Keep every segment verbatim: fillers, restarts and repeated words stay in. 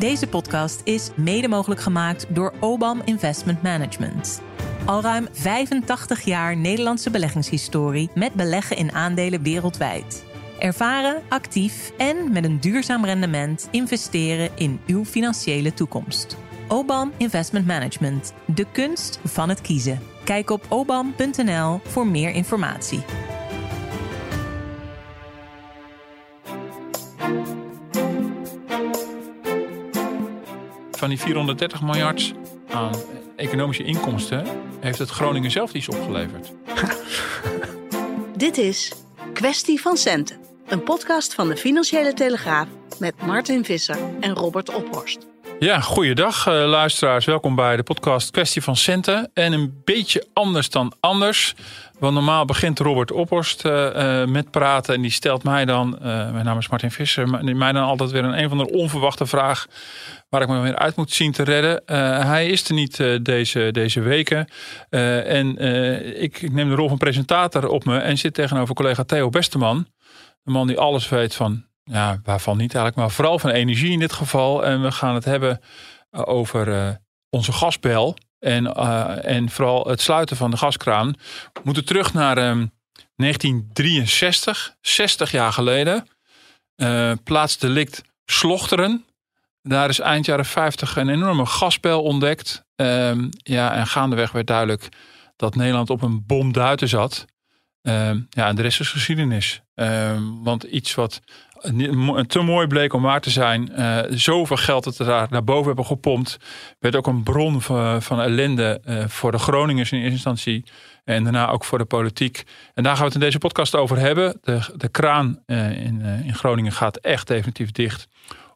Deze podcast is mede mogelijk gemaakt door O B A M Investment Management. Al ruim vijfentachtig jaar Nederlandse beleggingshistorie met beleggen in aandelen wereldwijd. Ervaren, actief en met een duurzaam rendement investeren in uw financiële toekomst. O B A M Investment Management. De kunst van het kiezen. Kijk op obam punt n l voor meer informatie. Van die vierhonderddertig miljard aan economische inkomsten heeft het Groningen zelf iets opgeleverd. Dit is Kwestie van Centen, een podcast van de Financiële Telegraaf met Martin Visser en Robert Ophorst. Ja, goeiedag uh, luisteraars. Welkom bij de podcast Kwestie van Centen. En een beetje anders dan anders. Want normaal begint Robert Ophorst uh, uh, met praten. En die stelt mij dan, uh, mijn naam is Martin Visser, die mij dan altijd weer een een of andere onverwachte vraag waar ik me weer uit moet zien te redden. Uh, hij is er niet uh, deze, deze weken. Uh, en uh, ik, ik neem de rol van presentator op me en zit tegenover collega Theo Besteman. Een man die alles weet van... Ja, waarvan niet eigenlijk, maar vooral van energie in dit geval. En we gaan het hebben over uh, onze gasbel. En, uh, en vooral het sluiten van de gaskraan. We moeten terug naar um, negentien drieënzestig, zestig jaar geleden. Uh, plaatsdelict Slochteren. Daar is eind jaren vijftig een enorme gasbel ontdekt. Um, ja, en gaandeweg werd duidelijk dat Nederland op een bom duiten zat. Um, ja, en de rest is geschiedenis. Um, want iets wat... te mooi bleek om waar te zijn. Uh, zoveel geld dat we daar naar boven hebben gepompt. Werd ook een bron van, van ellende uh, voor de Groningers in eerste instantie. En daarna ook voor de politiek. En daar gaan we het in deze podcast over hebben. De, de kraan uh, in, uh, in Groningen gaat echt definitief dicht.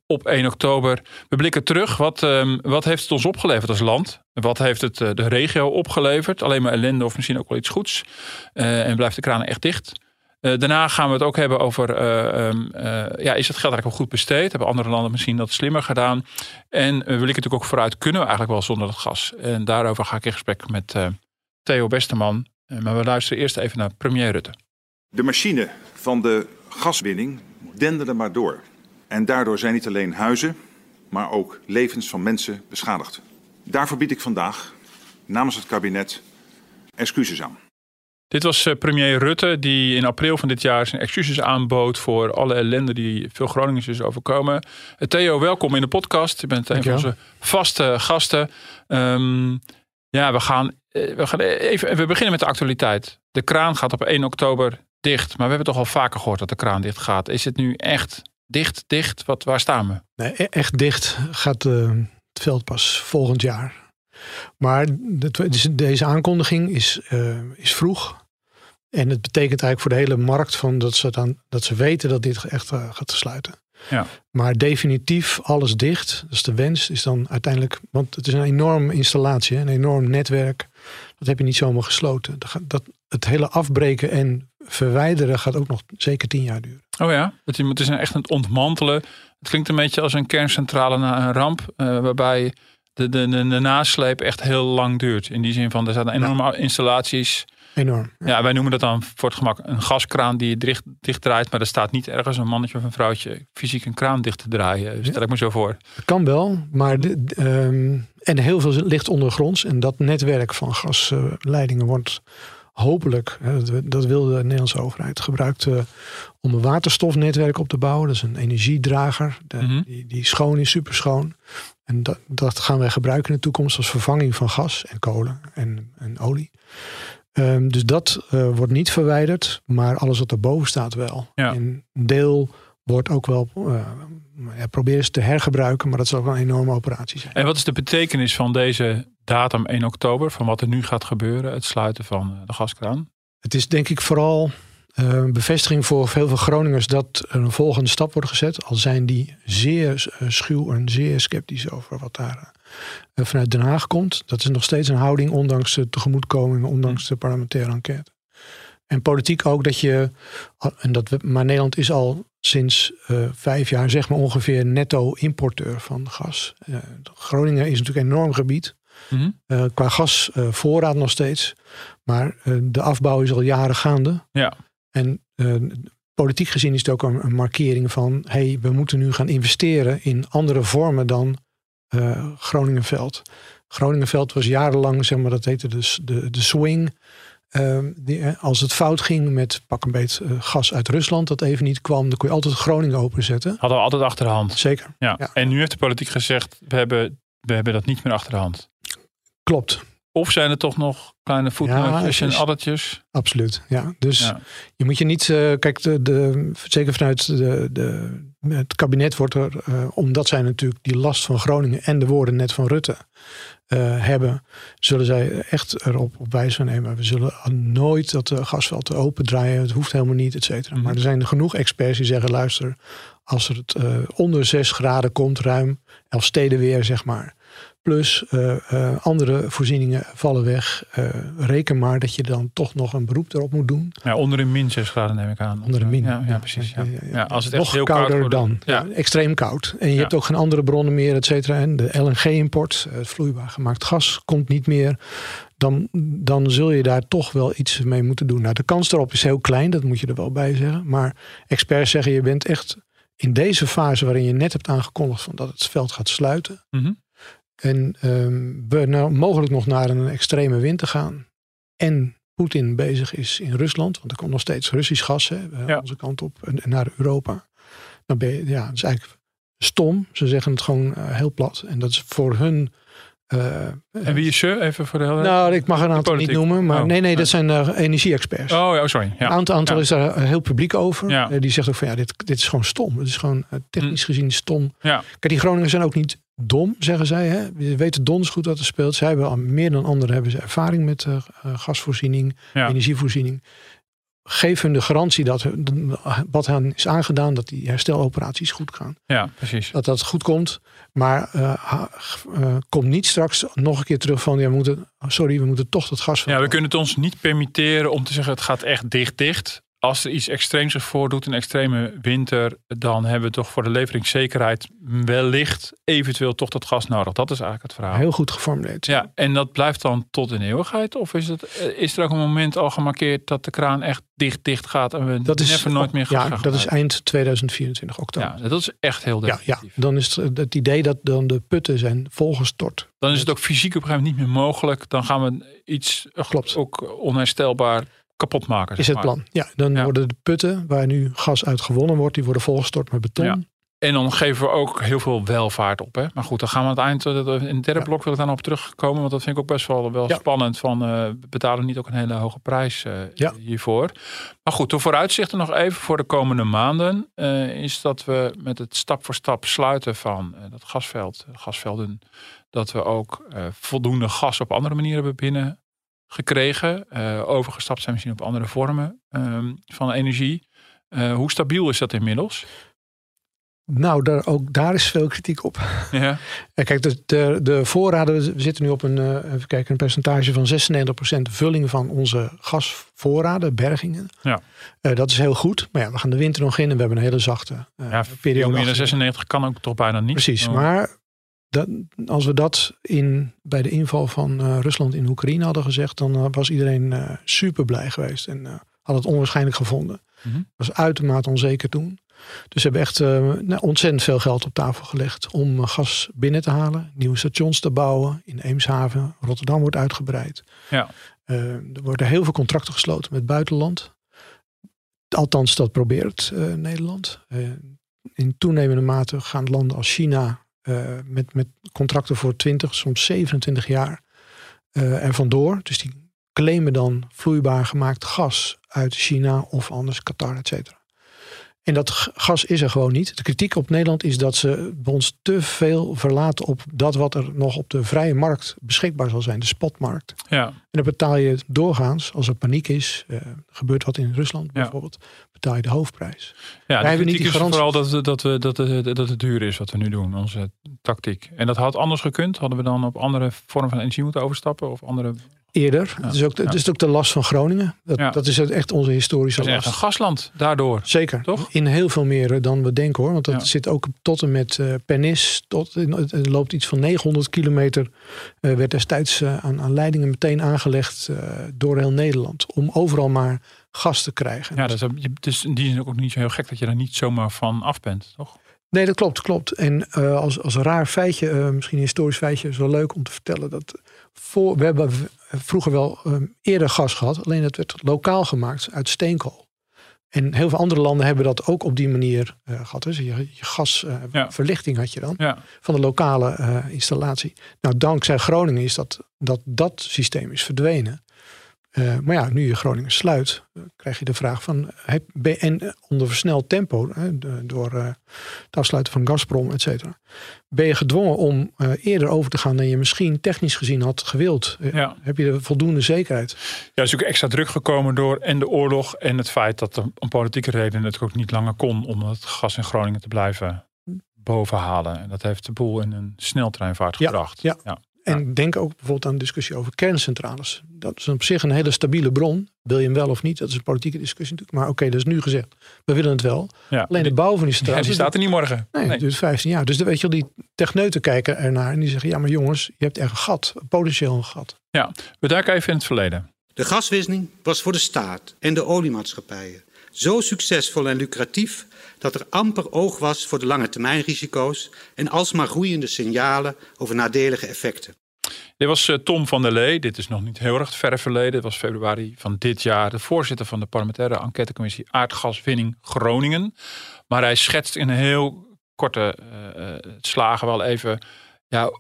Op één oktober. We blikken terug. Wat, um, wat heeft het ons opgeleverd als land? Wat heeft het uh, de regio opgeleverd? Alleen maar ellende of misschien ook wel iets goeds. Uh, en blijft de kraan echt dicht? Uh, daarna gaan we het ook hebben over... Uh, um, uh, ja, is het geld eigenlijk wel goed besteed? Hebben andere landen misschien dat slimmer gedaan? En uh, wil ik natuurlijk ook vooruit, kunnen we eigenlijk wel zonder dat gas? En daarover ga ik in gesprek met uh, Theo Besteman. Uh, maar we luisteren eerst even naar premier Rutte. De machine van de gaswinning denderde maar door. En daardoor zijn niet alleen huizen, maar ook levens van mensen beschadigd. Daarvoor bied ik vandaag namens het kabinet excuses aan. Dit was premier Rutte die in april van dit jaar zijn excuses aanbood voor alle ellende die veel Groningers is overkomen. Theo, welkom in de podcast. Je bent een van onze vaste gasten. Um, ja, we gaan, we gaan even. We beginnen met de actualiteit. De kraan gaat op één oktober dicht, maar we hebben toch al vaker gehoord dat de kraan dicht gaat. Is het nu echt dicht, dicht? Wat, waar staan we? Nee, echt dicht gaat uh, het veld pas volgend jaar. Maar deze aankondiging is, uh, is vroeg. En het betekent eigenlijk voor de hele markt van dat, ze dan, dat ze weten dat dit echt uh, gaat sluiten. Ja. Maar definitief alles dicht. Dat is de wens. Is dan uiteindelijk, want het is een enorme installatie. Een enorm netwerk. Dat heb je niet zomaar gesloten. Dat, dat, het hele afbreken en verwijderen gaat ook nog zeker tien jaar duren. Oh ja, het, het is echt het ontmantelen. Het klinkt een beetje als een kerncentrale na een ramp. Uh, waarbij... De, de, de, de nasleep echt heel lang duurt. In die zin van, er zaten enorme ja. installaties. Enorm. Ja. ja, wij noemen dat dan voor het gemak een gaskraan die je dicht, dicht draait. Maar er staat niet ergens een mannetje of een vrouwtje fysiek een kraan dicht te draaien. Stel ja. ik me zo voor. Dat kan wel, maar de, de, um, en heel veel ligt ondergronds. En dat netwerk van gasleidingen uh, wordt hopelijk, hè, dat, dat wil de Nederlandse overheid, gebruikt uh, om een waterstofnetwerk op te bouwen. Dat is een energiedrager. De, mm-hmm. die, die schoon is, superschoon. En dat, dat gaan wij gebruiken in de toekomst als vervanging van gas en kolen en, en olie. Um, dus dat uh, wordt niet verwijderd, maar alles wat erboven staat wel. Ja. En een deel wordt ook wel, uh, ja, proberen ze te hergebruiken, maar dat zal ook wel een enorme operatie zijn. En wat is de betekenis van deze datum één oktober, van wat er nu gaat gebeuren, het sluiten van de gaskraan? Het is denk ik vooral een uh, bevestiging voor heel veel Groningers dat er een volgende stap wordt gezet. Al zijn die zeer uh, schuw en zeer sceptisch over wat daar uh, vanuit Den Haag komt. Dat is nog steeds een houding, ondanks de tegemoetkomingen, ondanks de parlementaire enquête. En politiek ook dat je, en dat we, maar Nederland is al sinds uh, vijf jaar zeg maar ongeveer netto importeur van gas. Uh, Groningen is natuurlijk een enorm gebied. Mm-hmm. Uh, qua gasvoorraad uh, nog steeds. Maar uh, de afbouw is al jaren gaande. Ja. En uh, Politiek gezien is het ook een, een markering van... hey, we moeten nu gaan investeren in andere vormen dan uh, Groningenveld. Groningenveld was jarenlang, zeg maar, dat heette dus de, de swing. Uh, die, als het fout ging met pak een beet uh, gas uit Rusland... dat even niet kwam, dan kon je altijd Groningen openzetten. Hadden we altijd achter de hand. Zeker. Ja. Ja. En nu heeft de politiek gezegd... we hebben, we hebben dat niet meer achter de hand. Klopt. Of zijn er toch nog kleine voetnootjes ja, en addertjes? Absoluut, ja. Dus ja. je moet je niet... Uh, kijk, de, de, zeker vanuit de, de, het kabinet wordt er... Uh, omdat zij natuurlijk die last van Groningen... en de woorden net van Rutte uh, hebben... zullen zij echt erop op wijzen... nee, maar we zullen nooit dat de gasveld opendraaien. Het hoeft helemaal niet, et cetera. Mm-hmm. Maar er zijn er genoeg experts die zeggen... luister, als het uh, onder zes graden komt ruim... elf steden weer, zeg maar... Plus uh, uh, andere voorzieningen vallen weg. Uh, reken maar dat je dan toch nog een beroep erop moet doen. Ja, onder de min zes graden neem ik aan. Onder de min. Ja, ja, ja precies. Ja. Ja, ja, ja. Ja, als het echt nog heel kouder koud dan. Ja. Ja, extreem koud. En je ja. hebt ook geen andere bronnen meer, et cetera. En de L N G-import, het vloeibaar gemaakt gas, komt niet meer. Dan, dan zul je daar toch wel iets mee moeten doen. Nou, de kans daarop is heel klein, dat moet je er wel bij zeggen. Maar experts zeggen, je bent echt in deze fase waarin je net hebt aangekondigd van dat het veld gaat sluiten... Mm-hmm. En um, we nou mogelijk nog naar een extreme winter gaan. En Poetin bezig is in Rusland. Want er komt nog steeds Russisch gas hè, ja. onze kant op. En naar Europa. Dan ben je, ja, dat is eigenlijk stom. Ze zeggen het gewoon uh, heel plat. En dat is voor hun... Uh, en wie is ze? Even voor de helderheid. Nou, ik mag een aantal niet noemen. Maar oh, nee, nee, dat nee. zijn uh, energie-experts. Oh, ja, sorry. Een ja. aantal, aantal ja. is daar heel publiek over. Ja. Uh, die zegt ook van ja, dit, dit is gewoon stom. Het is gewoon uh, technisch mm. gezien stom. Ja. Kijk, die Groningen zijn ook niet... dom, zeggen zij. Hè? We weten donders goed wat er speelt. Zij hebben al meer dan anderen hebben ze ervaring met uh, gasvoorziening, ja. energievoorziening. Geef hun de garantie dat hun, wat hen is aangedaan, dat die hersteloperaties goed gaan. Ja, precies. Dat dat goed komt. Maar uh, uh, komt niet straks nog een keer terug van, ja, we moeten, sorry, we moeten toch dat gas verkopen. Ja, we kunnen het ons niet permitteren om te zeggen, het gaat echt dicht, dicht. Als er iets extreems zich voordoet, een extreme winter... dan hebben we toch voor de leveringszekerheid... wellicht eventueel toch dat gas nodig. Dat is eigenlijk het verhaal. Heel goed geformuleerd. Ja, en dat blijft dan tot in eeuwigheid? Of is, dat, is er ook een moment al gemarkeerd... dat de kraan echt dicht dicht gaat... en we dat is, never nooit meer gaan Ja, gaan dat uit. Is eind tweeduizend vierentwintig, oktober. Ja, dat is echt heel definitief. Ja, ja, dan is het, het idee dat dan de putten zijn volgestort. Dan is het ook fysiek op een gegeven moment niet meer mogelijk. Dan gaan we iets Klopt. ook onherstelbaar... kapot maken. Is het maar. plan. Ja, dan ja. worden de putten waar nu gas uit gewonnen wordt, die worden volgestort met beton. Ja. En dan geven we ook heel veel welvaart op. Hè? Maar goed, dan gaan we aan het eind, in het derde ja. blok wil ik daar nog op terugkomen, want dat vind ik ook best wel, wel ja. spannend. Van uh, betalen niet ook een hele hoge prijs uh, ja. hiervoor. Maar goed, de vooruitzichten nog even voor de komende maanden uh, is dat we met het stap voor stap sluiten van uh, dat gasveld, gasvelden, dat we ook uh, voldoende gas op andere manieren hebben binnen. gekregen, uh, overgestapt zijn misschien op andere vormen um, van energie. Uh, hoe stabiel is dat inmiddels? Nou, daar, ook daar is veel kritiek op. Ja. En kijk, de, de, de voorraden, we zitten nu op een, uh, even kijken, een percentage van zesennegentig procent vulling van onze gasvoorraden, bergingen. Ja. Uh, dat is heel goed, maar ja, we gaan de winter nog in en we hebben een hele zachte uh, ja, periode. Meer dan zesennegentig kan ook toch bijna niet. Precies, oh. maar... Dat, als we dat in, bij de inval van uh, Rusland in Oekraïne hadden gezegd... dan uh, was iedereen uh, super blij geweest en uh, had het onwaarschijnlijk gevonden. Mm-hmm. Dat was uitermate onzeker toen. Dus ze hebben echt uh, nou, ontzettend veel geld op tafel gelegd... om uh, gas binnen te halen, nieuwe stations te bouwen in Eemshaven. Rotterdam wordt uitgebreid. Ja. Uh, er worden heel veel contracten gesloten met buitenland. Althans, dat probeert uh, Nederland. Uh, in toenemende mate gaan landen als China... Uh, met, met contracten voor twintig, soms zevenentwintig jaar uh, er vandoor. Dus die claimen dan vloeibaar gemaakt gas uit China of anders, Qatar, et cetera. En dat g- gas is er gewoon niet. De kritiek op Nederland is dat ze ons te veel verlaten op dat wat er nog op de vrije markt beschikbaar zal zijn, de spotmarkt. Ja. En dan betaal je doorgaans, als er paniek is, uh, gebeurt wat in Rusland bijvoorbeeld, ja. betaal je de hoofdprijs. Ja, de kritiek niet die is vooral dat, we, dat, we, dat, we, dat het duur is wat we nu doen, onze tactiek. En dat had anders gekund? Hadden we dan op andere vormen van energie moeten overstappen? Of andere... Eerder. Ja, het is ook, ja. het is ook de last van Groningen. Dat, ja. dat is echt onze historische last. Het is echt een gasland daardoor. Zeker. Toch? In heel veel meer dan we denken hoor. Want dat ja. zit ook tot en met uh, Pernis. Tot, het loopt iets van negenhonderd kilometer. Uh, werd destijds uh, aan, aan leidingen meteen aangelegd uh, door heel Nederland. Om overal maar gas te krijgen. Ja, dat is, het is in die zin ook niet zo heel gek dat je daar niet zomaar van af bent. Toch? Nee, dat klopt. klopt. En uh, als, als raar feitje, uh, misschien een historisch feitje, is wel leuk om te vertellen dat... Voor, we hebben vroeger wel um, eerder gas gehad. Alleen dat werd lokaal gemaakt uit steenkool. En heel veel andere landen hebben dat ook op die manier uh, gehad. Dus je, je gasverlichting uh, ja. had je dan. Ja. Van de lokale uh, installatie. Nou, dankzij Groningen is dat dat, dat systeem is verdwenen. Uh, maar ja, nu je Groningen sluit, uh, krijg je de vraag van... Heb, en onder versneld tempo, uh, door uh, het afsluiten van Gazprom, et cetera... ben je gedwongen om uh, eerder over te gaan dan je misschien technisch gezien had gewild. Uh, ja. Heb je de voldoende zekerheid? Ja, is ook extra druk gekomen door en de oorlog... en het feit dat er om politieke redenen het ook niet langer kon... om het gas in Groningen te blijven bovenhalen. En dat heeft de boel in een sneltreinvaart ja, gebracht. Ja. ja. En denk ook bijvoorbeeld aan de discussie over kerncentrales. Dat is op zich een hele stabiele bron. Wil je hem wel of niet? Dat is een politieke discussie natuurlijk. Maar oké, okay, dat is nu gezegd. We willen het wel. Ja, Alleen de die, bouw van die centrales... Ja, die staat er niet morgen. Nee, nee. duurt vijftien jaar. Dus dan weet je wel, die techneuten kijken ernaar. En die zeggen, ja maar jongens, je hebt echt een gat. Een potentieel een gat. Ja, we duiken even in het verleden. De gaswinning was voor de staat en de oliemaatschappijen zo succesvol en lucratief... dat er amper oog was voor de lange termijn risico's... en alsmaar groeiende signalen over nadelige effecten. Dit was uh, Tom van der Lee. Dit is nog niet heel erg ver verleden. Het was februari van dit jaar de voorzitter van de parlementaire enquêtecommissie... Aardgaswinning Groningen. Maar hij schetst in heel korte uh, slagen wel even... Ja,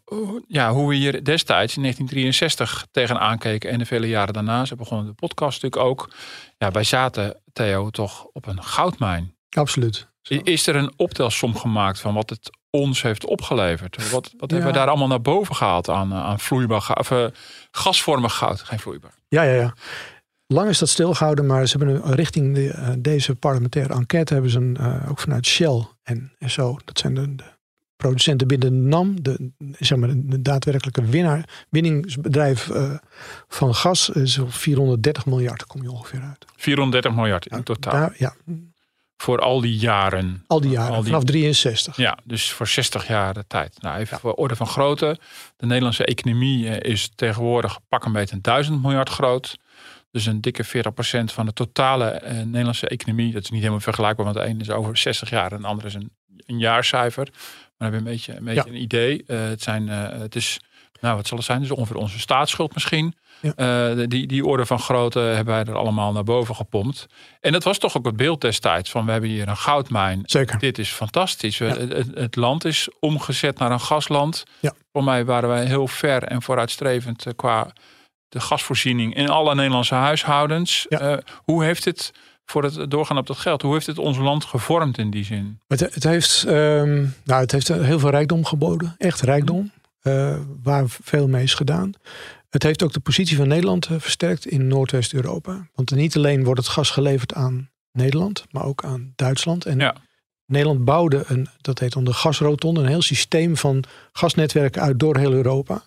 ja, hoe we hier destijds in negentien drieënzestig tegenaan keken... en de vele jaren daarna, ze begonnen de podcast natuurlijk ook... Ja, wij zaten, Theo, toch op een goudmijn. Absoluut. Zo. Is er een optelsom gemaakt van wat het ons heeft opgeleverd? Wat, wat ja. hebben we daar allemaal naar boven gehaald aan, aan vloeibaar, of, uh, gasvormig goud? Geen vloeibaar. Ja, ja, ja. Lang is dat stilgehouden, maar ze hebben een, richting de, uh, deze parlementaire enquête... hebben ze een, uh, ook vanuit Shell en Esso, dat zijn de, de producenten binnen de NAM... de, zeg maar, de daadwerkelijke winnaar, winningsbedrijf uh, van gas... is vierhonderddertig miljard, kom je ongeveer uit. vierhonderddertig miljard in ja, totaal? Daar, ja. Voor al die jaren. Al die jaren, al die... vanaf drieënzestig. Ja, dus voor zestig jaar de tijd. Nou, even ja. voor orde van grootte. De Nederlandse economie is tegenwoordig pak een beetje duizend miljard groot. Dus een dikke veertig procent van de totale eh, Nederlandse economie. Dat is niet helemaal vergelijkbaar, want de een is over zestig jaar... en de andere is een, een jaarcijfer. Maar dan heb je een beetje een, beetje ja. een idee. Uh, het, zijn, uh, het is, nou wat zal het zijn? Dus ongeveer onze staatsschuld misschien... Ja. Uh, die, die orde van grootte hebben wij er allemaal naar boven gepompt. En dat was toch ook het beeld destijds. Van we hebben hier een goudmijn. Zeker. Dit is fantastisch. Ja. Het, het, het land is omgezet naar een gasland. Ja. Voor mij waren wij heel ver en vooruitstrevend qua de gasvoorziening in alle Nederlandse huishoudens. Ja. Uh, hoe heeft dit, voor het doorgaan op dat geld, hoe heeft het ons land gevormd in die zin? Het, het, heeft, um, nou, het heeft heel veel rijkdom geboden. Echt rijkdom. Uh, waar veel mee is gedaan. Het heeft ook de positie van Nederland versterkt in Noordwest-Europa. Want niet alleen wordt het gas geleverd aan Nederland, maar ook aan Duitsland. En ja. Nederland bouwde, een, dat heet dan de gasrotonde, een heel systeem van gasnetwerken uit door heel Europa.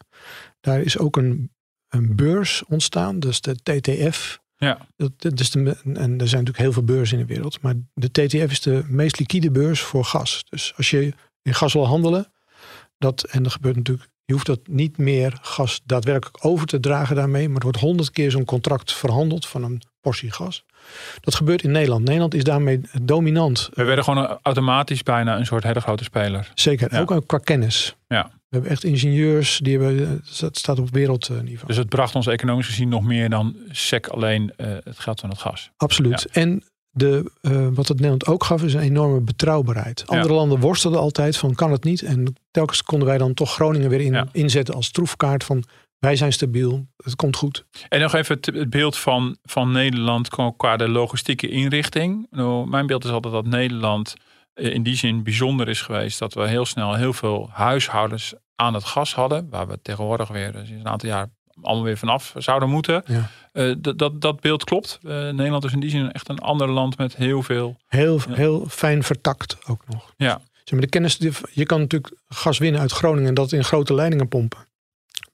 Daar is ook een, een beurs ontstaan, dus de T T F. Ja. Dat, dat is de, en er zijn natuurlijk heel veel beurzen in de wereld. Maar de T T F is de meest liquide beurs voor gas. Dus als je in gas wil handelen, dat, en dat gebeurt natuurlijk... Je hoeft dat niet meer gas daadwerkelijk over te dragen daarmee. Maar er wordt honderd keer zo'n contract verhandeld van een portie gas. Dat gebeurt in Nederland. Nederland is daarmee dominant. We werden gewoon automatisch bijna een soort hele grote speler. Zeker, ja. Ook qua kennis. Ja. We hebben echt ingenieurs, die hebben, dat staat op wereldniveau. Dus het bracht ons economisch gezien nog meer dan sec alleen uh, het geld van het gas. Absoluut. Ja. En de, uh, wat het Nederland ook gaf is een enorme betrouwbaarheid. Andere ja. landen worstelden altijd van kan het niet. En telkens konden wij dan toch Groningen weer in, ja. inzetten als troefkaart van wij zijn stabiel, het komt goed. En nog even het, het beeld van, van Nederland qua de logistieke inrichting. Nou, mijn beeld is altijd dat Nederland in die zin bijzonder is geweest. Dat we heel snel heel veel huishoudens aan het gas hadden. Waar we tegenwoordig weer sinds een aantal jaar allemaal weer vanaf zouden moeten. Ja. Uh, dat, dat, dat beeld klopt. Uh, Nederland is in die zin echt een ander land met heel veel... Heel, ja. heel fijn vertakt ook nog. Ja. Zeg maar, de kennis, je kan natuurlijk gas winnen uit Groningen en dat in grote leidingen pompen.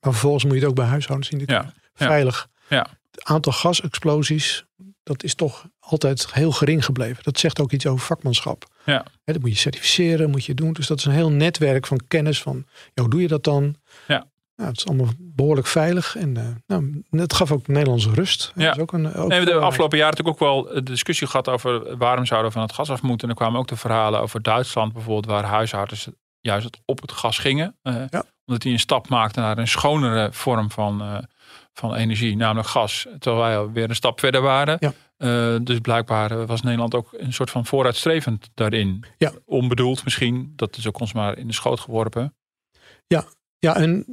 Maar vervolgens moet je het ook bij huishoudens zien. Ja. veilig. Ja. Ja. Het aantal gasexplosies, dat is toch altijd heel gering gebleven. Dat zegt ook iets over vakmanschap. Ja. He, dat moet je certificeren, moet je doen. Dus dat is een heel netwerk van kennis van, joh, doe je dat dan? Ja. Nou, het is allemaal behoorlijk veilig. En uh, nou, het gaf ook Nederlandse rust. Ja. Dat is ook een, ook nee, we de afgelopen jaren natuurlijk ook wel de discussie gehad over waarom zouden we van het gas af moeten. En er kwamen ook de verhalen over Duitsland bijvoorbeeld, waar huishoudens juist op het gas gingen. Uh, ja. Omdat die een stap maakten naar een schonere vorm van, uh, van energie, namelijk gas. Terwijl wij alweer een stap verder waren. Ja. Uh, dus blijkbaar was Nederland ook een soort van vooruitstrevend daarin. Ja. Onbedoeld misschien. Dat is ook ons maar in de schoot geworpen. Ja. Ja, en,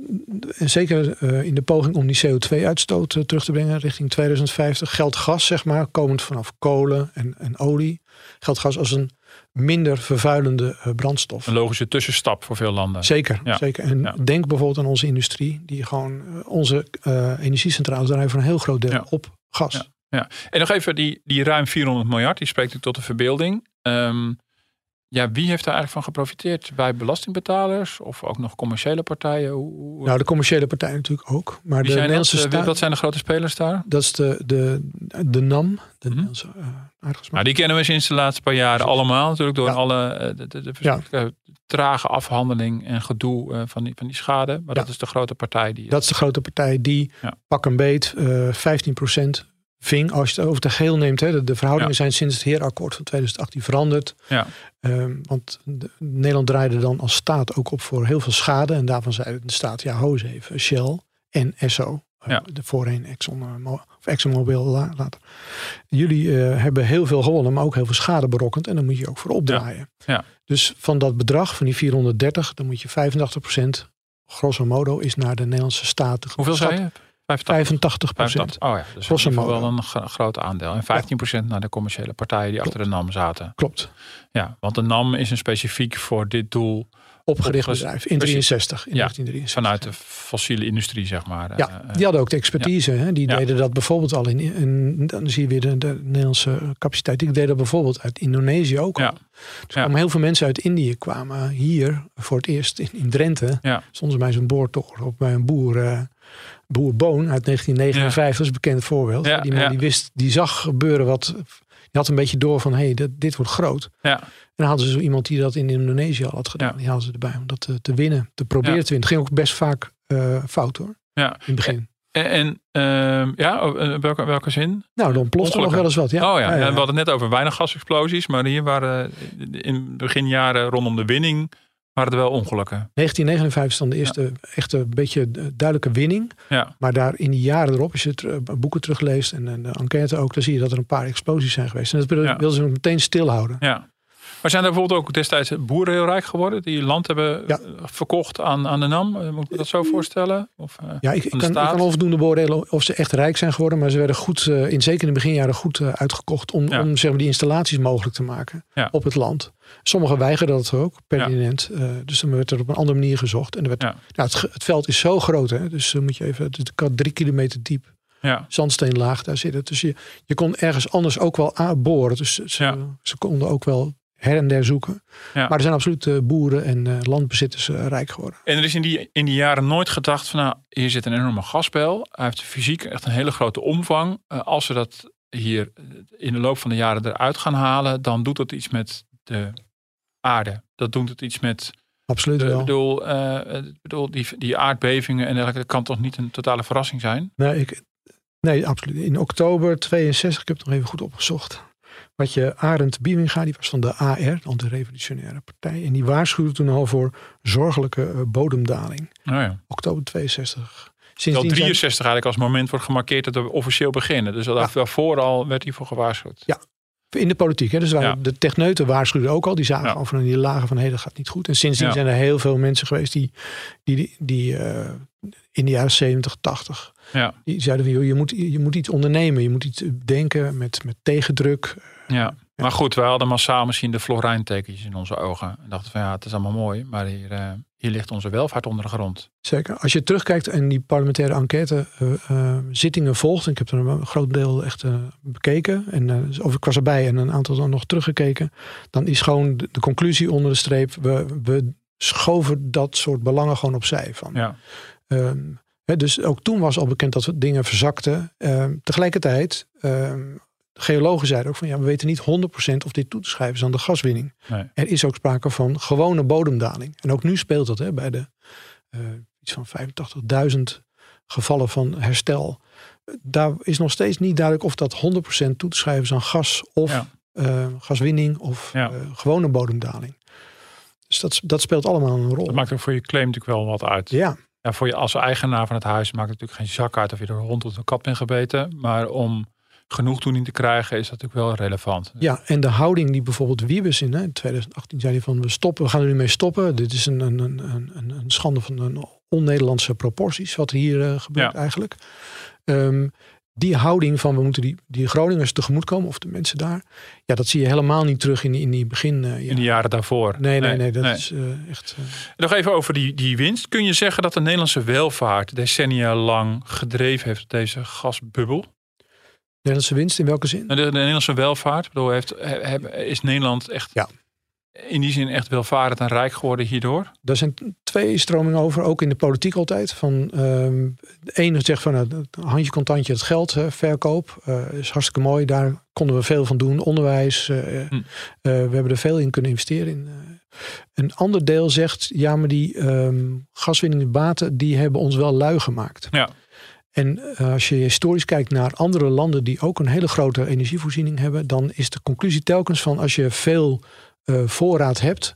en zeker uh, in de poging om die C O twee uitstoot uh, terug te brengen richting tweeduizend vijftig... geldt gas, zeg maar, komend vanaf kolen en, en olie, geldt gas als een minder vervuilende uh, brandstof. Een logische tussenstap voor veel landen. Zeker, ja. zeker. En ja. denk bijvoorbeeld aan onze industrie, die gewoon uh, onze uh, energiecentrales drijven een heel groot deel ja. op gas. Ja. Ja. En nog even die, die ruim vierhonderd miljard, die spreekt natuurlijk tot de verbeelding. Um, Ja, wie heeft daar eigenlijk van geprofiteerd? Wij belastingbetalers of ook nog commerciële partijen? Hoe... Nou, de commerciële partijen natuurlijk ook. Maar de Nederlandse dat? Staat... Wat zijn de grote spelers daar? Dat is de, de, de NAM, de Nederlandse uh, aardgasmarkt. Nou, die kennen we sinds de laatste paar jaren allemaal. Natuurlijk door ja. alle de, de, de ja. trage afhandeling en gedoe uh, van, die, van die schade. Maar ja. dat is de grote partij. die. Dat is de grote partij die ja. pak een beet uh, vijftien procent... ving, als je het over het geheel neemt. Hè, de, de verhoudingen ja. zijn sinds het Heerakkoord van tweeduizend achttien veranderd. Ja. Um, want de, Nederland draaide dan als staat ook op voor heel veel schade. En daarvan zei de staat, ja, hoos even, Shell en Esso. Ja. Uh, de voorheen Exxon, uh, of ExxonMobil la, later. Jullie uh, hebben heel veel gewonnen, maar ook heel veel schade berokkend. En dan moet je ook voor opdraaien. Ja. Ja. Dus van dat bedrag, van die vierhonderddertig, dan moet je vijfentachtig procent, grosso modo, is naar de Nederlandse staat. Hoeveel zei je? vijfentachtig procent. Oh ja, dus dat is wel een groot aandeel. En vijftien procent naar de commerciële partijen die Klopt. achter de NAM zaten. Klopt. Ja, want de NAM is een specifiek voor dit doel opgericht op... bedrijf in negentien drieënzestig. In ja, negentien drieënzestig. Vanuit de fossiele industrie, zeg maar. Ja, die hadden ook de expertise. Ja. Hè? Die ja. deden dat bijvoorbeeld al in... En dan zie je weer de, de Nederlandse capaciteit. Die deden dat bijvoorbeeld uit Indonesië ook al. Ja. Dus ja. heel veel mensen uit Indië kwamen hier voor het eerst in, in Drenthe. Ja. Soms bij zo'n boortocht of bij een boer... Uh, Boer Boon uit negentien negenenvijftig, ja. dat is een bekend voorbeeld. Ja, die man ja. die wist, die zag gebeuren wat... Je had een beetje door van, hé, hey, dit, dit wordt groot. Ja. En dan hadden ze zo iemand die dat in Indonesië al had gedaan. Ja. Die hadden ze erbij om dat te, te winnen, te proberen ja. te winnen. Het ging ook best vaak uh, fout hoor, ja. in het begin. En, en uh, ja, welke, welke zin? Nou, dan plofte nog wel eens wat. Ja. Oh ja, ja, ja, ja. We hadden het net over weinig gasexplosies. Maar hier waren in beginjaren rondom de winning... waren er wel ongelukken. negentien negenenvijftig is dan de eerste ja. echte beetje duidelijke winning. Ja. Maar daar in die jaren erop, als je het boeken terugleest en de enquête ook, dan zie je dat er een paar explosies zijn geweest. En dat ja. wilden ze meteen stilhouden. Ja. Maar zijn er bijvoorbeeld ook destijds boeren heel rijk geworden? Die land hebben ja. verkocht aan, aan de NAM? Moet ik dat zo voorstellen? Of, ja, ik, ik, kan, ik kan onvoldoende beoordelen of ze echt rijk zijn geworden. Maar ze werden goed, uh, in, zeker in de beginjaren goed uh, uitgekocht. Om, ja. om zeg maar, die installaties mogelijk te maken ja. op het land. Sommigen weigerden dat ook, pertinent. Ja. Uh, dus dan werd er op een andere manier gezocht. En er werd, ja. nou, het, het veld is zo groot. Hè? Dus uh, moet je even, het kan drie kilometer diep. Ja. Zandsteenlaag daar zitten. Dus je, je kon ergens anders ook wel boren. Dus ze, ja. ze konden ook wel... her en der zoeken. Ja. Maar er zijn absoluut uh, boeren en uh, landbezitters uh, rijk geworden. En er is in die, in die jaren nooit gedacht van... nou, hier zit een enorme gasbel. Hij heeft fysiek echt een hele grote omvang. Uh, als we dat hier in de loop van de jaren eruit gaan halen... dan doet dat iets met de aarde. Dat doet het iets met... Absoluut wel. Ik bedoel, uh, bedoel die, die aardbevingen en dergelijke... dat kan toch niet een totale verrassing zijn? Nee, ik, nee absoluut. In oktober tweeënzestig, ik heb het nog even goed opgezocht... Wat je Arend Biewinga, die was van de A R, de Anti-revolutionaire Partij. En die waarschuwde toen al voor zorgelijke bodemdaling. Oh ja. Oktober tweeënzestig. Sindsdien dat drieënzestig zijn... eigenlijk als moment wordt gemarkeerd dat we officieel beginnen. Dus dat ja. vooral werd hiervoor gewaarschuwd. Ja, in de politiek. Hè? Dus ja. de techneuten waarschuwden ook al. Die zagen ja. over en die lagen van, hé, hey, dat gaat niet goed. En sindsdien ja. zijn er heel veel mensen geweest die, die, die uh, in de jaren zeventig, tachtig... Ja. Die zeiden van, joh, je moet, je moet iets ondernemen. Je moet iets denken met, met tegendruk. Ja. ja, maar goed, wij hadden massaal misschien de Florijntekentjes in onze ogen. En dachten van, ja, het is allemaal mooi. Maar hier, uh, hier ligt onze welvaart onder de grond. Zeker. Als je terugkijkt en die parlementaire enquête uh, uh, zittingen volgt. En ik heb er een groot deel echt uh, bekeken. En, uh, of ik was erbij en een aantal dan nog teruggekeken. Dan is gewoon de, de conclusie onder de streep. We, we schoven dat soort belangen gewoon opzij. Van. Ja. Um, He, dus ook toen was al bekend dat dingen verzakten. Uh, tegelijkertijd, uh, geologen zeiden ook van ja, we weten niet honderd procent of dit toe te schrijven is aan de gaswinning. Nee. Er is ook sprake van gewone bodemdaling. En ook nu speelt dat hè, bij de uh, iets van vijfentachtigduizend gevallen van herstel. Daar is nog steeds niet duidelijk of dat honderd procent toe te schrijven is aan gas of ja. uh, gaswinning of ja. uh, gewone bodemdaling. Dus dat, dat speelt allemaal een rol. Dat maakt ook voor je claim natuurlijk wel wat uit. Ja. Ja, voor je als eigenaar van het huis maakt het natuurlijk geen zak uit of je er hond of een kat bent gebeten. Maar om genoegdoening te krijgen is dat natuurlijk wel relevant. Ja, en de houding die bijvoorbeeld Wiebes in, hè, in tweeduizend achttien zei hij van we stoppen, we gaan er nu mee stoppen. Dit is een, een, een, een schande van een on-Nederlandse proporties wat hier uh, gebeurt ja. eigenlijk. Um, die houding van we moeten die, die Groningers tegemoetkomen of de mensen daar. Ja, dat zie je helemaal niet terug in die, in die begin. Uh, ja. In de jaren daarvoor. Nee, nee, nee. nee dat nee. is uh, echt... Uh... Nog even over die, die winst. Kun je zeggen dat de Nederlandse welvaart decennia lang gedreven heeft op deze gasbubbel? De Nederlandse winst in welke zin? De, de Nederlandse welvaart. Ik bedoel, heeft, he, he, is Nederland echt ja. in die zin echt welvarend en rijk geworden hierdoor? Daar zijn twee stromingen over, ook in de politiek altijd. Van, um, de ene zegt van een uh, handje contantje het geld, hè, verkoop. Uh, is hartstikke mooi, daar konden we veel van doen. Onderwijs, uh, hm. uh, we hebben er veel in kunnen investeren. In, uh, een ander deel zegt, ja maar die um, gaswinnende baten, die hebben ons wel lui gemaakt. Ja. En als je historisch kijkt naar andere landen die ook een hele grote energievoorziening hebben, dan is de conclusie telkens van als je veel uh, voorraad hebt,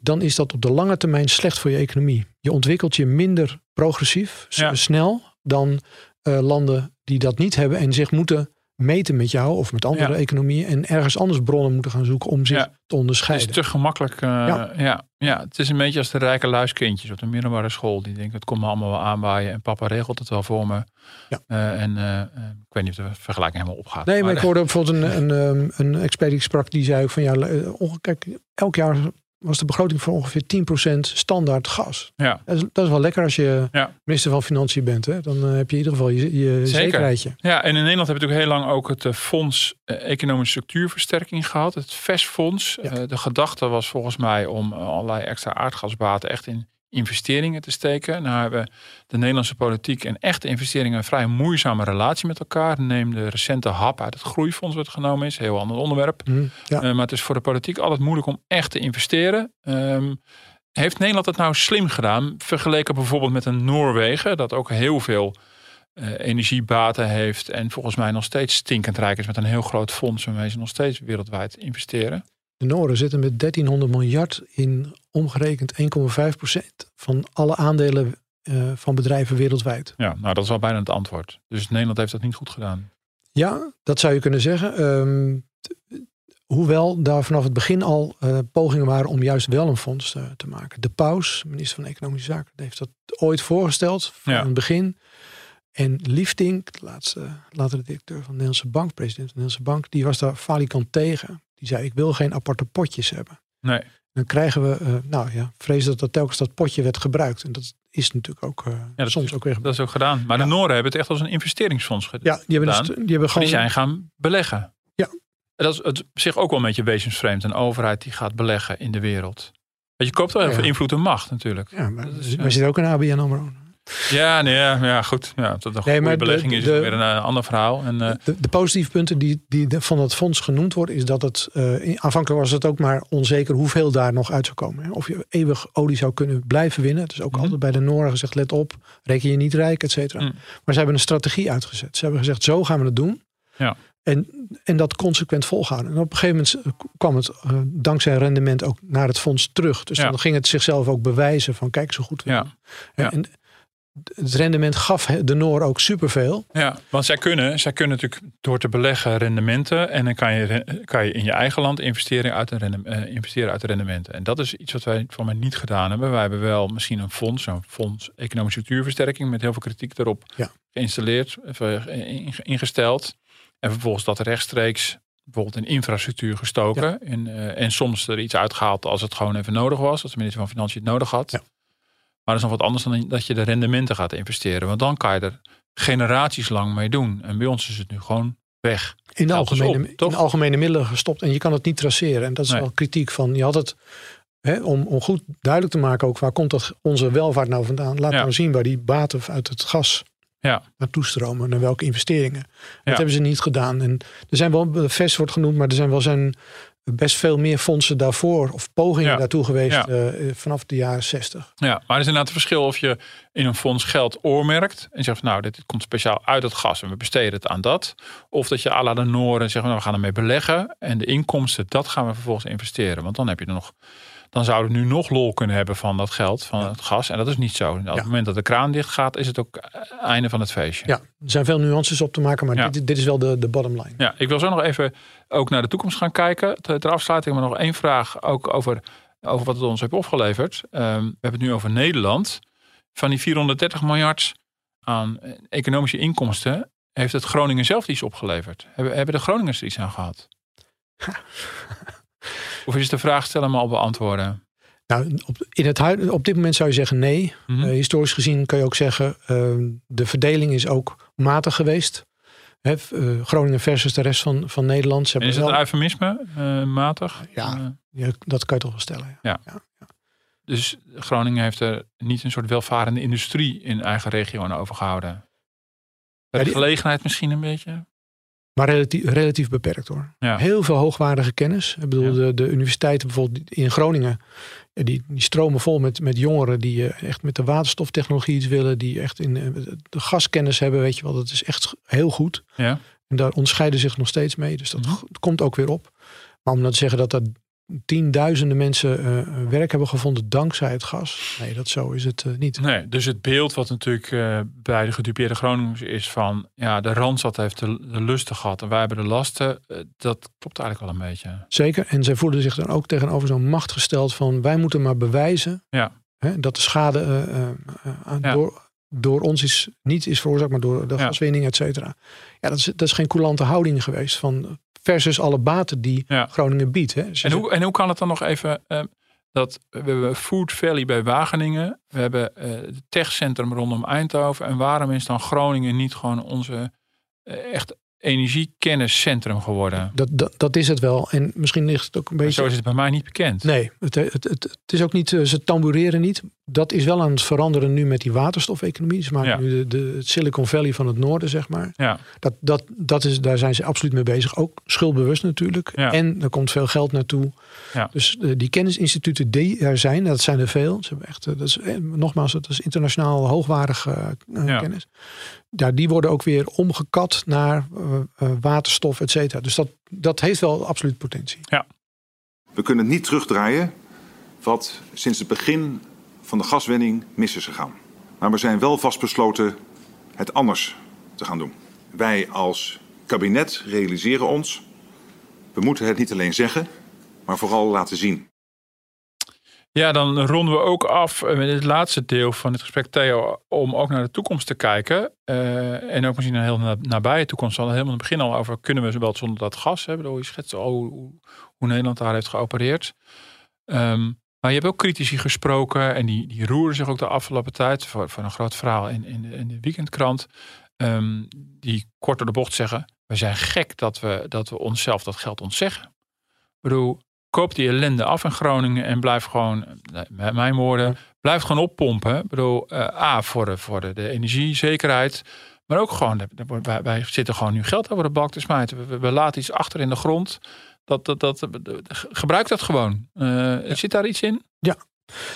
dan is dat op de lange termijn slecht voor je economie. Je ontwikkelt je minder progressief, ja. snel, dan uh, landen die dat niet hebben en zich moeten meten met jou of met andere ja. economieën en ergens anders bronnen moeten gaan zoeken om zich ja. te onderscheiden. Het is te gemakkelijk. Uh, ja. Ja, ja, het is een beetje als de rijke luiskindjes op de middelbare school. Die denken, het komt me allemaal wel aanwaaien en papa regelt het wel voor me. Ja. Uh, en uh, ik weet niet of de vergelijking helemaal opgaat. Nee, maar, maar ik hoorde bijvoorbeeld een, een, een expert die sprak, die zei ook van ja, kijk, elk jaar was de begroting voor ongeveer tien procent standaard gas. Ja. Dat is, dat is wel lekker als je ja. minister van Financiën bent. Hè? Dan heb je in ieder geval je, je zekerheidje. Ja, en in Nederland hebben we natuurlijk heel lang ook het Fonds Economische Structuurversterking gehad. Het V E S-fonds. Ja. Uh, de gedachte was volgens mij om allerlei extra aardgasbaten echt in investeringen te steken. Nou hebben de Nederlandse politiek en echte investeringen een vrij moeizame relatie met elkaar. Neem de recente hap uit het groeifonds wat genomen is. Heel ander onderwerp. Mm, ja. uh, maar het is voor de politiek altijd moeilijk om echt te investeren. Um, heeft Nederland dat nou slim gedaan? Vergeleken bijvoorbeeld met een Noorwegen, dat ook heel veel uh, energiebaten heeft en volgens mij nog steeds stinkend rijk is met een heel groot fonds waarmee ze nog steeds wereldwijd investeren. De Nooren zitten met dertienhonderd miljard in omgerekend één komma vijf procent van alle aandelen uh, van bedrijven wereldwijd. Ja, nou dat is al bijna het antwoord. Dus Nederland heeft dat niet goed gedaan. Ja, dat zou je kunnen zeggen. Um, t, hoewel daar vanaf het begin al uh, pogingen waren om juist wel een fonds uh, te maken. De Paus, minister van Economische Zaken, heeft dat ooit voorgesteld van ja. het begin. En Liefdink, de laatste, latere directeur van de Nederlandse Bank, president van de Nederlandse Bank, die was daar falikant tegen. Die zei, ik wil geen aparte potjes hebben. Nee. Dan krijgen we, uh, nou ja, vrees dat, dat telkens dat potje werd gebruikt. En dat is natuurlijk ook uh, ja, soms is, ook weer gebruikt. Dat is ook gedaan. Maar ja. de Nooren hebben het echt als een investeringsfonds gedaan. Ja, die hebben, gedaan, die hebben gewoon... Die zijn gaan beleggen. Ja. En dat is het op zich ook wel een beetje wezensvreemd. Een overheid die gaat beleggen in de wereld. Want je koopt wel heel ja. veel invloed en macht natuurlijk. Ja, maar we ja. zitten ook in A B N AMRO. Ja, nee, ja, goed. Ja, dat een goede nee, belegging de, is, de, is weer een, een ander verhaal. En, uh, de, de positieve punten die, die van dat fonds genoemd worden, is dat het uh, aanvankelijk was het ook maar onzeker hoeveel daar nog uit zou komen. Hè. Of je eeuwig olie zou kunnen blijven winnen. Het is ook mm-hmm. altijd bij de Nooren gezegd, let op, reken je niet rijk, et cetera. Mm. Maar ze hebben een strategie uitgezet. Ze hebben gezegd, zo gaan we het doen. Ja. En, en dat consequent volhouden. En op een gegeven moment kwam het uh, dankzij rendement ook naar het fonds terug. Dus ja. dan ging het zichzelf ook bewijzen van, kijk zo goed. Ja. En, ja. en, het rendement gaf de Noor ook superveel. Ja, want zij kunnen, zij kunnen natuurlijk door te beleggen rendementen. En dan kan je, kan je in je eigen land investeren uit, rendement, uh, investeren uit de rendementen. En dat is iets wat wij voor mij niet gedaan hebben. Wij hebben wel misschien een fonds, zo'n fonds economische structuurversterking met heel veel kritiek erop ja. geïnstalleerd, ingesteld. En vervolgens dat rechtstreeks bijvoorbeeld in infrastructuur gestoken. Ja. En, uh, en soms er iets uitgehaald als het gewoon even nodig was. Als de minister van Financiën het nodig had. Ja. Maar dat is nog wat anders dan dat je de rendementen gaat investeren. Want dan kan je er generaties lang mee doen. En bij ons is het nu gewoon weg. In de algemene, op, in algemene middelen gestopt. En je kan het niet traceren. En dat is nee. wel kritiek van. Je had het Hè, om, om goed duidelijk te maken ook waar komt dat onze welvaart nou vandaan. Laat ja. nou zien waar die baten uit het gas ja. naartoe stromen. Naar welke investeringen. Dat ja. hebben ze niet gedaan. En er zijn wel, V E S wordt genoemd, maar er zijn wel zijn best veel meer fondsen daarvoor of pogingen ja. daartoe geweest ja. uh, vanaf de jaren zestig. Ja, maar er is inderdaad het verschil of je in een fonds geld oormerkt en zegt van nou, dit komt speciaal uit het gas en we besteden het aan dat. Of dat je à la de Noorden zegt nou, we gaan ermee beleggen en de inkomsten, dat gaan we vervolgens investeren. Want dan heb je er nog, dan zouden we nu nog lol kunnen hebben van dat geld, van ja. het gas. En dat is niet zo. Op ja. het moment dat de kraan dicht gaat, is het ook einde van het feestje. Ja, er zijn veel nuances op te maken, maar ja. dit, dit is wel de, de bottom line. Ja, ik wil zo nog even ook naar de toekomst gaan kijken. Ter, ter afsluiting maar nog één vraag ook over, over wat het ons heeft opgeleverd. Um, we hebben het nu over Nederland. Van die vierhonderddertig miljard aan economische inkomsten heeft het Groningen zelf iets opgeleverd. Hebben, hebben de Groningers er iets aan gehad? Of is de vraag stellen maar al beantwoorden? Nou, op, in het huid, op dit moment zou je zeggen nee. Mm-hmm. Uh, historisch gezien kan je ook zeggen, uh, de verdeling is ook matig geweest. Hè, uh, Groningen versus de rest van, van Nederland. Ze hebben is wel... het een eufemisme, uh, matig? Ja, uh, dat kan je toch wel stellen. Ja. Ja. Ja. Dus Groningen heeft er niet een soort welvarende industrie in eigen regio aan overgehouden? Ja, die... de gelegenheid misschien een beetje? Maar relatief, relatief beperkt hoor. Ja. Heel veel hoogwaardige kennis. Ik bedoel, ja. de, de universiteiten bijvoorbeeld in Groningen. Die, die stromen vol met, met jongeren die echt met de waterstoftechnologie iets willen. Die echt in de gaskennis hebben. Weet je wel, dat is echt heel goed. Ja. En daar onderscheiden zich nog steeds mee. Dus dat ja. komt ook weer op. Maar om nou te zeggen dat er tienduizenden mensen uh, werk hebben gevonden dankzij het gas. Nee, dat zo is het uh, niet. Nee, dus het beeld wat natuurlijk uh, bij de gedupeerde Groningers is van ja, de Randstad heeft de, de lusten gehad en wij hebben de lasten. Uh, dat klopt eigenlijk wel een beetje. Zeker, en zij voelden zich dan ook tegenover zo'n macht gesteld van wij moeten maar bewijzen ja. hè, dat de schade uh, uh, uh, ja. door, door ons is, niet is veroorzaakt, maar door de ja. gaswinning, et cetera. Ja, dat is, dat is geen coulante houding geweest van versus alle baten die ja. Groningen biedt. Hè. Dus en, hoe, en hoe kan het dan nog even... Uh, dat we hebben Food Valley bij Wageningen. We hebben uh, het techcentrum rondom Eindhoven. En waarom is dan Groningen niet gewoon onze uh, echt energiekenniscentrum geworden? Dat, dat, dat is het wel. En misschien ligt het ook een beetje... Maar zo is het bij mij niet bekend. Nee, het, het, het, het is ook niet... Ze tamboureren niet. Dat is wel aan het veranderen nu met die waterstof-economie. Ze maken ja. nu de, de, het Silicon Valley van het noorden, zeg maar. Ja. Dat, dat, dat is, daar zijn ze absoluut mee bezig. Ook schuldbewust natuurlijk. Ja. En er komt veel geld naartoe. Ja. Dus uh, die kennisinstituten die er zijn, dat zijn er veel. Ze hebben echt, uh, dat is, eh, nogmaals, dat is internationaal hoogwaardige uh, ja. kennis. Ja, die worden ook weer omgekat naar uh, uh, waterstof, et cetera. Dus dat, dat heeft wel absoluut potentie. Ja. We kunnen niet terugdraaien wat sinds het begin van de gaswinning mis is gegaan. Maar we zijn wel vastbesloten het anders te gaan doen. Wij als kabinet realiseren ons, we moeten het niet alleen zeggen, maar vooral laten zien. Ja, dan ronden we ook af met het laatste deel van het gesprek, Theo, om ook naar de toekomst te kijken. Uh, en ook misschien een heel nabije toekomst. We hadden helemaal in het begin al over, kunnen we wel zonder dat gas? Hè? Bedoel, je schetst al hoe, hoe Nederland daar heeft geopereerd. Um, Maar je hebt ook critici gesproken en die, die roeren zich ook de afgelopen tijd voor, voor een groot verhaal in, in, de, in de weekendkrant. Um, die kort door de bocht zeggen, we zijn gek dat we, dat we onszelf dat geld ontzeggen. Ik bedoel, koop die ellende af in Groningen en blijf gewoon, met mijn woorden, blijf gewoon oppompen. Ik bedoel, uh, A, voor de, voor de, de energiezekerheid, maar ook gewoon, wij, wij zitten gewoon nu geld over de balk te smijten. We, we laten iets achter in de grond. Dat, dat, dat, gebruik dat gewoon. Uh, ja. Zit daar iets in? Ja.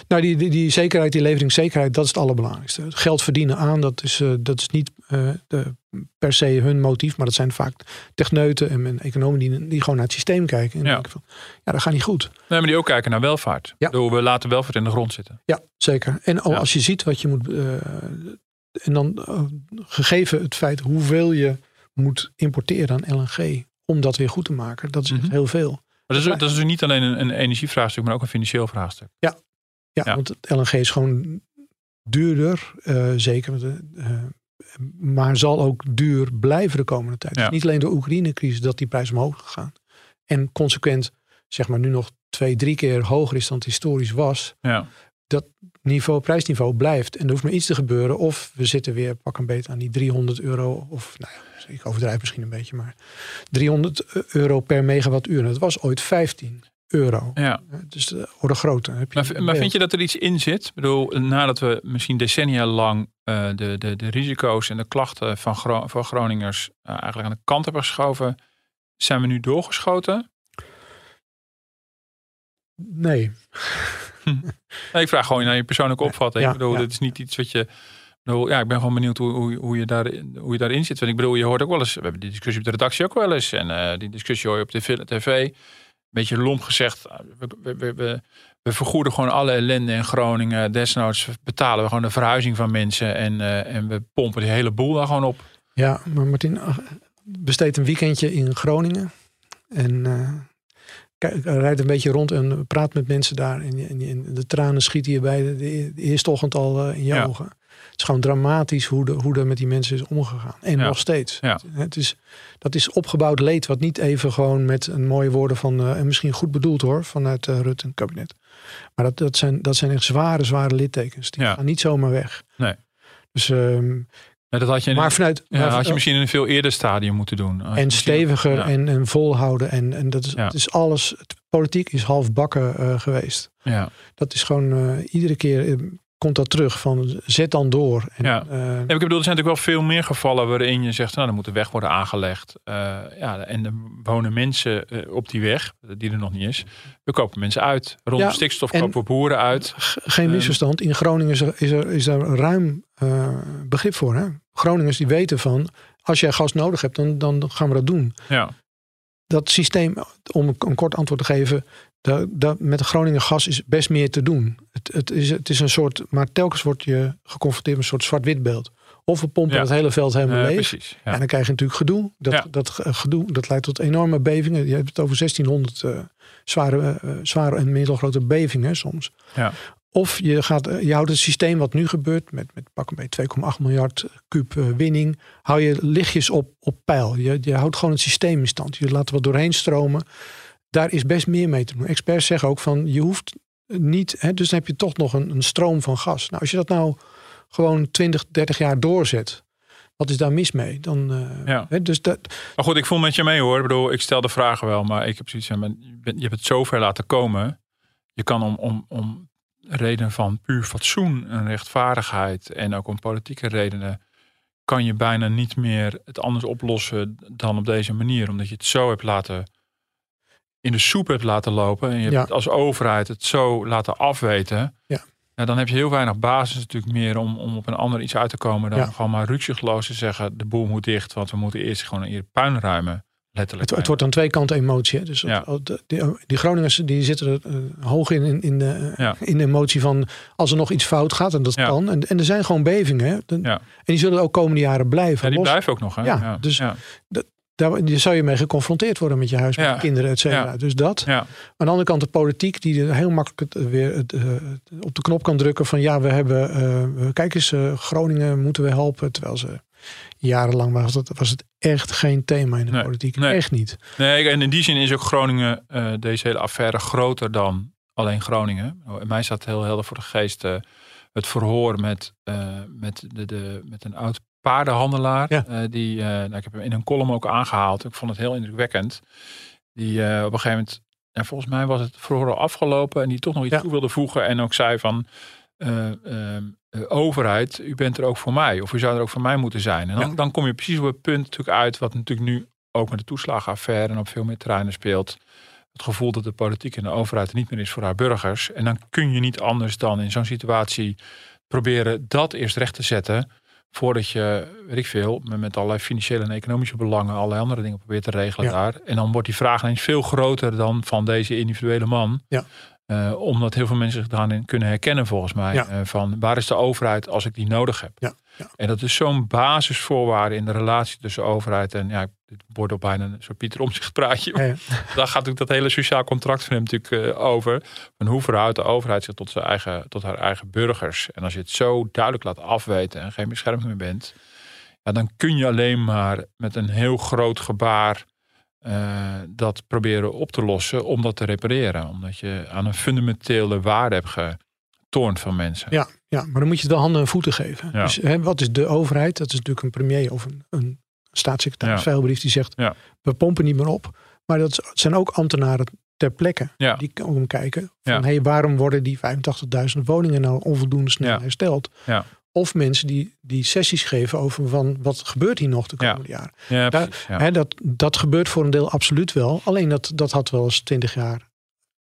Nou, die, die, die zekerheid, die leveringszekerheid, dat is het allerbelangrijkste. Geld verdienen aan, dat is, uh, dat is niet uh, de, per se hun motief, maar dat zijn vaak techneuten en, en economen die, die gewoon naar het systeem kijken. En ja. denken van, ja, dat gaat niet goed. Nee, maar die ook kijken naar welvaart. Ja. We laten welvaart in de grond zitten. Ja, zeker. En al, ja. als je ziet wat je moet... Uh, en dan uh, gegeven het feit hoeveel je moet importeren aan L N G... om dat weer goed te maken. Dat is mm-hmm. heel veel. Maar dat is, dat is dus niet alleen een, een energievraagstuk, maar ook een financieel vraagstuk. Ja, ja, ja. want het L N G is gewoon duurder, uh, zeker. De, uh, maar zal ook duur blijven de komende tijd. Ja. Dus niet alleen door de Oekraïne-crisis dat die prijs omhoog is gegaan. En consequent, zeg maar, nu nog twee, drie keer hoger is dan het historisch was. Ja. Dat niveau, prijsniveau blijft. En er hoeft maar iets te gebeuren. Of we zitten weer pak een beet aan die driehonderd euro. Of nou ja, ik overdrijf misschien een beetje. Maar driehonderd euro per megawattuur. Dat was ooit vijftien. euro. Ja. Dus de orde grootte. Heb je maar maar vind je dat er iets in zit? Ik bedoel, nadat we misschien decennia lang uh, de, de, de risico's en de klachten van, Gro- van Groningers uh, eigenlijk aan de kant hebben geschoven, zijn we nu doorgeschoten? Nee. Hm. Nee, ik vraag gewoon naar je persoonlijke opvatting. Ja, ik bedoel, ja. dit is niet iets wat je... Ja, ik ben gewoon benieuwd hoe, hoe, hoe, je daar, hoe je daarin zit. Want ik bedoel, je hoort ook wel eens... We hebben die discussie op de redactie ook wel eens. En uh, die discussie hoor je op de tv. Een beetje lomp gezegd. We, we, we, we vergoeden gewoon alle ellende in Groningen. Desnoods betalen we gewoon de verhuizing van mensen. En, uh, en we pompen die hele boel daar gewoon op. Ja, maar Martin, besteed een weekendje in Groningen. En... Uh... rijdt een beetje rond en praat met mensen daar. En, en, en de tranen schieten je bij de, de eerste ochtend al uh, in je ja. ogen. Het is gewoon dramatisch hoe, de, hoe er met die mensen is omgegaan. En ja. nog steeds. Ja. Het, het is, dat is opgebouwd leed wat niet even gewoon met een mooie woorden van... Uh, en misschien goed bedoeld hoor, vanuit uh, Rutte en het kabinet. Maar dat, dat, zijn, dat zijn echt zware, zware littekens. Die ja. gaan niet zomaar weg. Nee. Dus... Um, Dat had je, in, maar vanuit, ja, maar, had je misschien in een veel eerder stadium moeten doen. En steviger ja. en, en volhouden. En, en dat is, ja. het is alles. Het, politiek is halfbakken uh, geweest. Ja. Dat is gewoon uh, iedere keer uh, komt dat terug van zet dan door. En, ja. uh, ja, ik bedoel, er zijn natuurlijk wel veel meer gevallen waarin je zegt, nou, er moet een weg worden aangelegd. Uh, ja, en er wonen mensen uh, op die weg, die er nog niet is. We kopen mensen uit. Rondom ja, stikstof kopen we boeren uit. G- geen misverstand. In Groningen is er, is er, is er ruim uh, begrip voor, hè? Groningers die weten van, als jij gas nodig hebt, dan, dan gaan we dat doen. Ja. Dat systeem, om een kort antwoord te geven, dat, dat met de Groningen gas is best meer te doen. Het, het, is, het is een soort, maar telkens word je geconfronteerd met een soort zwart-wit beeld. Of we pompen ja. het hele veld helemaal uh, leeg. Precies, ja. En dan krijg je natuurlijk gedoe. Dat, ja. dat gedoe, dat leidt tot enorme bevingen. Je hebt het over zestienhonderd uh, zware, uh, zware en middelgrote bevingen soms. Ja. Of je, gaat, je houdt het systeem wat nu gebeurt, met, met pak een beetje twee komma acht miljard kuub uh, winning, hou je lichtjes op, op peil. Je, je houdt gewoon het systeem in stand. Je laat er wat doorheen stromen. Daar is best meer mee te doen. Experts zeggen ook van, je hoeft niet, hè, dus dan heb je toch nog een, een stroom van gas. Nou, als je dat nou gewoon twintig, dertig jaar doorzet, wat is daar mis mee? Dan, uh, ja. hè, dus dat... Maar goed, ik voel met je mee hoor. Ik bedoel, ik stel de vragen wel, maar ik heb zoiets van, je hebt het zover laten komen. Je kan om... om, om... reden van puur fatsoen en rechtvaardigheid en ook om politieke redenen kan je bijna niet meer het anders oplossen dan op deze manier. Omdat je het zo hebt laten in de soep hebt laten lopen en je ja. hebt als overheid het zo laten afweten. Ja. Nou, dan heb je heel weinig basis natuurlijk meer om, om op een ander iets uit te komen dan ja. gewoon maar rukzichtloos te zeggen de boel moet dicht, want we moeten eerst gewoon een puin ruimen. Het, het wordt aan twee kanten emotie. Hè? Dus ja. die, die Groningers die zitten er uh, hoog in, in, in, de, uh, ja. in de emotie van als er nog iets fout gaat. En dat ja. kan. En, en er zijn gewoon bevingen. Hè? De, ja. En die zullen ook komende jaren blijven. Ja, die los. blijven ook nog. Hè? Ja, ja. Dus ja. D- daar zou je mee geconfronteerd worden met je huis, met ja. kinderen, et cetera. Ja. Dus dat. Ja. Aan de andere kant de politiek die heel makkelijk het, weer het, uh, op de knop kan drukken van ja, we hebben, uh, kijk eens, uh, Groningen moeten we helpen. Terwijl ze... Jarenlang was, dat, was het echt geen thema in de nee, politiek. Nee. Echt niet. Nee, en in die zin is ook Groningen, uh, deze hele affaire, groter dan alleen Groningen. In mij staat heel helder voor de geest uh, het verhoor met, uh, met, de, de, met een oud paardenhandelaar. Ja. Uh, die, uh, nou, ik heb hem in een column ook aangehaald. Ik vond het heel indrukwekkend. Die uh, op een gegeven moment, ja, volgens mij was het verhoor al afgelopen. En die toch nog iets ja. toe wilde voegen. En ook zei van... Uh, uh, overheid, u bent er ook voor mij. Of u zou er ook voor mij moeten zijn. En dan, ja. dan kom je precies op het punt natuurlijk uit... wat natuurlijk nu ook met de toeslagenaffaire... en op veel meer terreinen speelt. Het gevoel dat de politiek en de overheid er niet meer is voor haar burgers. En dan kun je niet anders dan in zo'n situatie... proberen dat eerst recht te zetten... voordat je, weet ik veel... met allerlei financiële en economische belangen... allerlei andere dingen probeert te regelen ja. daar. En dan wordt die vraag ineens veel groter... dan van deze individuele man... Ja. Uh, omdat heel veel mensen zich daarin kunnen herkennen volgens mij. Ja. Uh, van waar is de overheid als ik die nodig heb? Ja, ja. En dat is zo'n basisvoorwaarde in de relatie tussen overheid en... ja, dit wordt op bijna een soort Pieter Omtzigt praatje. Ja, ja. Daar gaat ook dat hele sociaal contract van hem natuurlijk uh, over. Van hoe verhoudt de overheid zich tot, zijn eigen, tot haar eigen burgers? En als je het zo duidelijk laat afweten en geen bescherming meer bent... Ja, dan kun je alleen maar met een heel groot gebaar... Uh, dat proberen op te lossen om dat te repareren. Omdat je aan een fundamentele waarde hebt getornd van mensen. Ja, ja, maar dan moet je de handen en voeten geven. Ja. Dus hè, wat is de overheid? Dat is natuurlijk een premier of een, een staatssecretaris, ja. veilbrief die zegt... Ja. we pompen niet meer op. Maar dat zijn ook ambtenaren ter plekke ja. die komen kijken. Van, ja. hey, waarom worden die vijfentachtigduizend woningen nou onvoldoende snel ja. hersteld? Ja. Of mensen die, die sessies geven over van wat gebeurt hier nog de komende ja. jaren. Ja, precies, ja. Daar, hè, dat, dat gebeurt voor een deel absoluut wel. Alleen dat, dat had wel eens twintig jaar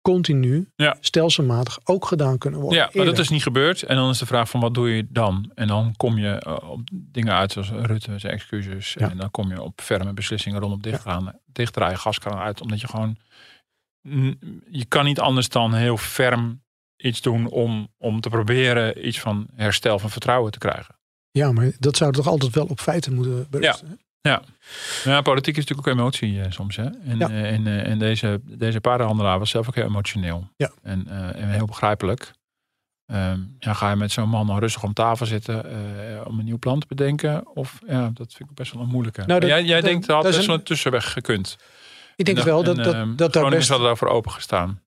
continu, ja. stelselmatig ook gedaan kunnen worden. Ja, maar eerder. Dat is niet gebeurd. En dan is de vraag van wat doe je dan? En dan kom je uh, op dingen uit zoals Rutte, zijn excuses. Ja. En dan kom je op ferme beslissingen rondom dichtgaan, ja. dichtdraaien, gaskraan uit. Omdat je gewoon... Je kan niet anders dan heel ferm iets doen om, om te proberen iets van herstel van vertrouwen te krijgen. Ja, maar dat zou toch altijd wel op feiten moeten berusten. Ja. Ja. ja, politiek is natuurlijk ook emotie eh, soms. Hè? En, ja. eh, en, eh, en deze, deze paardenhandelaar was zelf ook heel emotioneel. Ja. En, eh, en heel begrijpelijk. Um, ja, ga je met zo'n man nou rustig om tafel zitten uh, om een nieuw plan te bedenken? Of ja, dat vind ik best wel een moeilijke. Nou, dat, jij jij dat, denkt dat had best wel een tussenweg gekund. Ik denk dat, wel dat, en, dat, dat, dat daar best... hadden daarvoor opengestaan.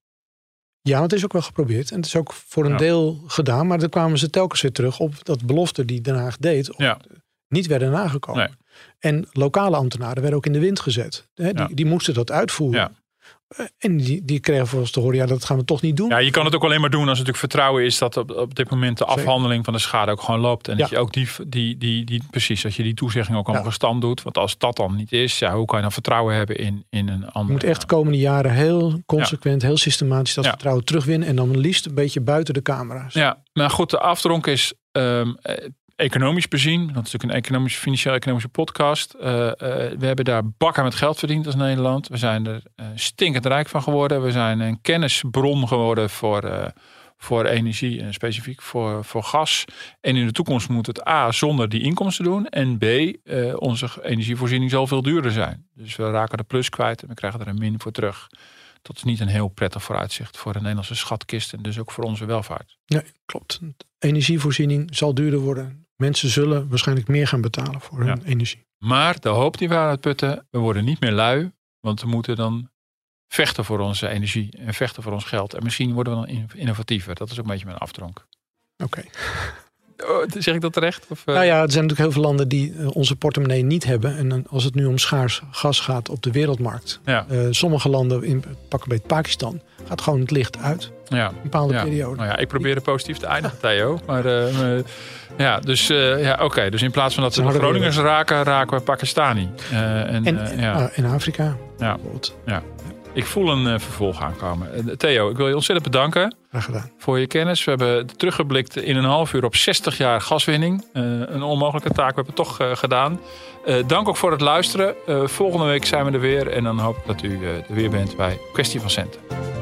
Ja, het is ook wel geprobeerd. En het is ook voor een ja. deel gedaan. Maar dan kwamen ze telkens weer terug op dat belofte die Den Haag deed. Op, ja. Niet werden nagekomen. Nee. En lokale ambtenaren werden ook in de wind gezet. He, die, ja. die moesten dat uitvoeren. Ja. En die, die kregen volgens te horen, ja, dat gaan we toch niet doen. Ja, je kan het ook alleen maar doen als het natuurlijk vertrouwen is dat op, op dit moment de afhandeling van de schade ook gewoon loopt. En ja. dat je ook die, die, die, die, precies, dat je die toezegging ook allemaal ja. gestand doet. Want als dat dan niet is, ja, hoe kan je dan vertrouwen hebben in, in een ander? Je moet echt de komende jaren heel consequent, ja. heel systematisch dat ja. vertrouwen terugwinnen. En dan liefst een beetje buiten de camera's. Ja, maar goed, de afdronk is... Um, Economisch bezien, dat is natuurlijk een economisch, financieel-economische podcast. Uh, uh, we hebben daar bakken met geld verdiend als Nederland. We zijn er uh, stinkend rijk van geworden. We zijn een kennisbron geworden voor, uh, voor energie en specifiek voor, voor gas. En in de toekomst moet het A, zonder die inkomsten doen. En B, uh, onze energievoorziening zal veel duurder zijn. Dus we raken de plus kwijt en we krijgen er een min voor terug. Dat is niet een heel prettig vooruitzicht voor de Nederlandse schatkist. En dus ook voor onze welvaart. Nee, klopt. Energievoorziening zal duurder worden. Mensen zullen waarschijnlijk meer gaan betalen voor hun ja. energie. Maar de hoop die we aan het putten, we worden niet meer lui. Want we moeten dan vechten voor onze energie en vechten voor ons geld. En misschien worden we dan innovatiever. Dat is ook een beetje mijn afdronk. Oké. Okay. Zeg ik dat terecht? Of, uh... Nou ja, er zijn natuurlijk heel veel landen die onze portemonnee niet hebben. En als het nu om schaars gas gaat op de wereldmarkt. Ja. Uh, sommige landen, in, pakken bij Pakistan, gaat gewoon het licht uit. Ja. Een bepaalde ja. periode. Nou ja, ik probeer er positief te eindigen, Theo. Maar... Uh, Ja, dus, uh, ja, oké. Okay. Dus in plaats van dat we Groningers raken, raken we Pakistani. Uh, en en uh, ja. uh, in Afrika ja. bijvoorbeeld. Ja. Ik voel een uh, vervolg aankomen. Uh, Theo, ik wil je ontzettend bedanken voor je kennis. We hebben teruggeblikt in een half uur op zestig jaar gaswinning. Uh, een onmogelijke taak, we hebben het toch uh, gedaan. Uh, dank ook voor het luisteren. Uh, volgende week zijn we er weer. En dan hoop ik dat u uh, er weer bent bij Kwestie van Centen.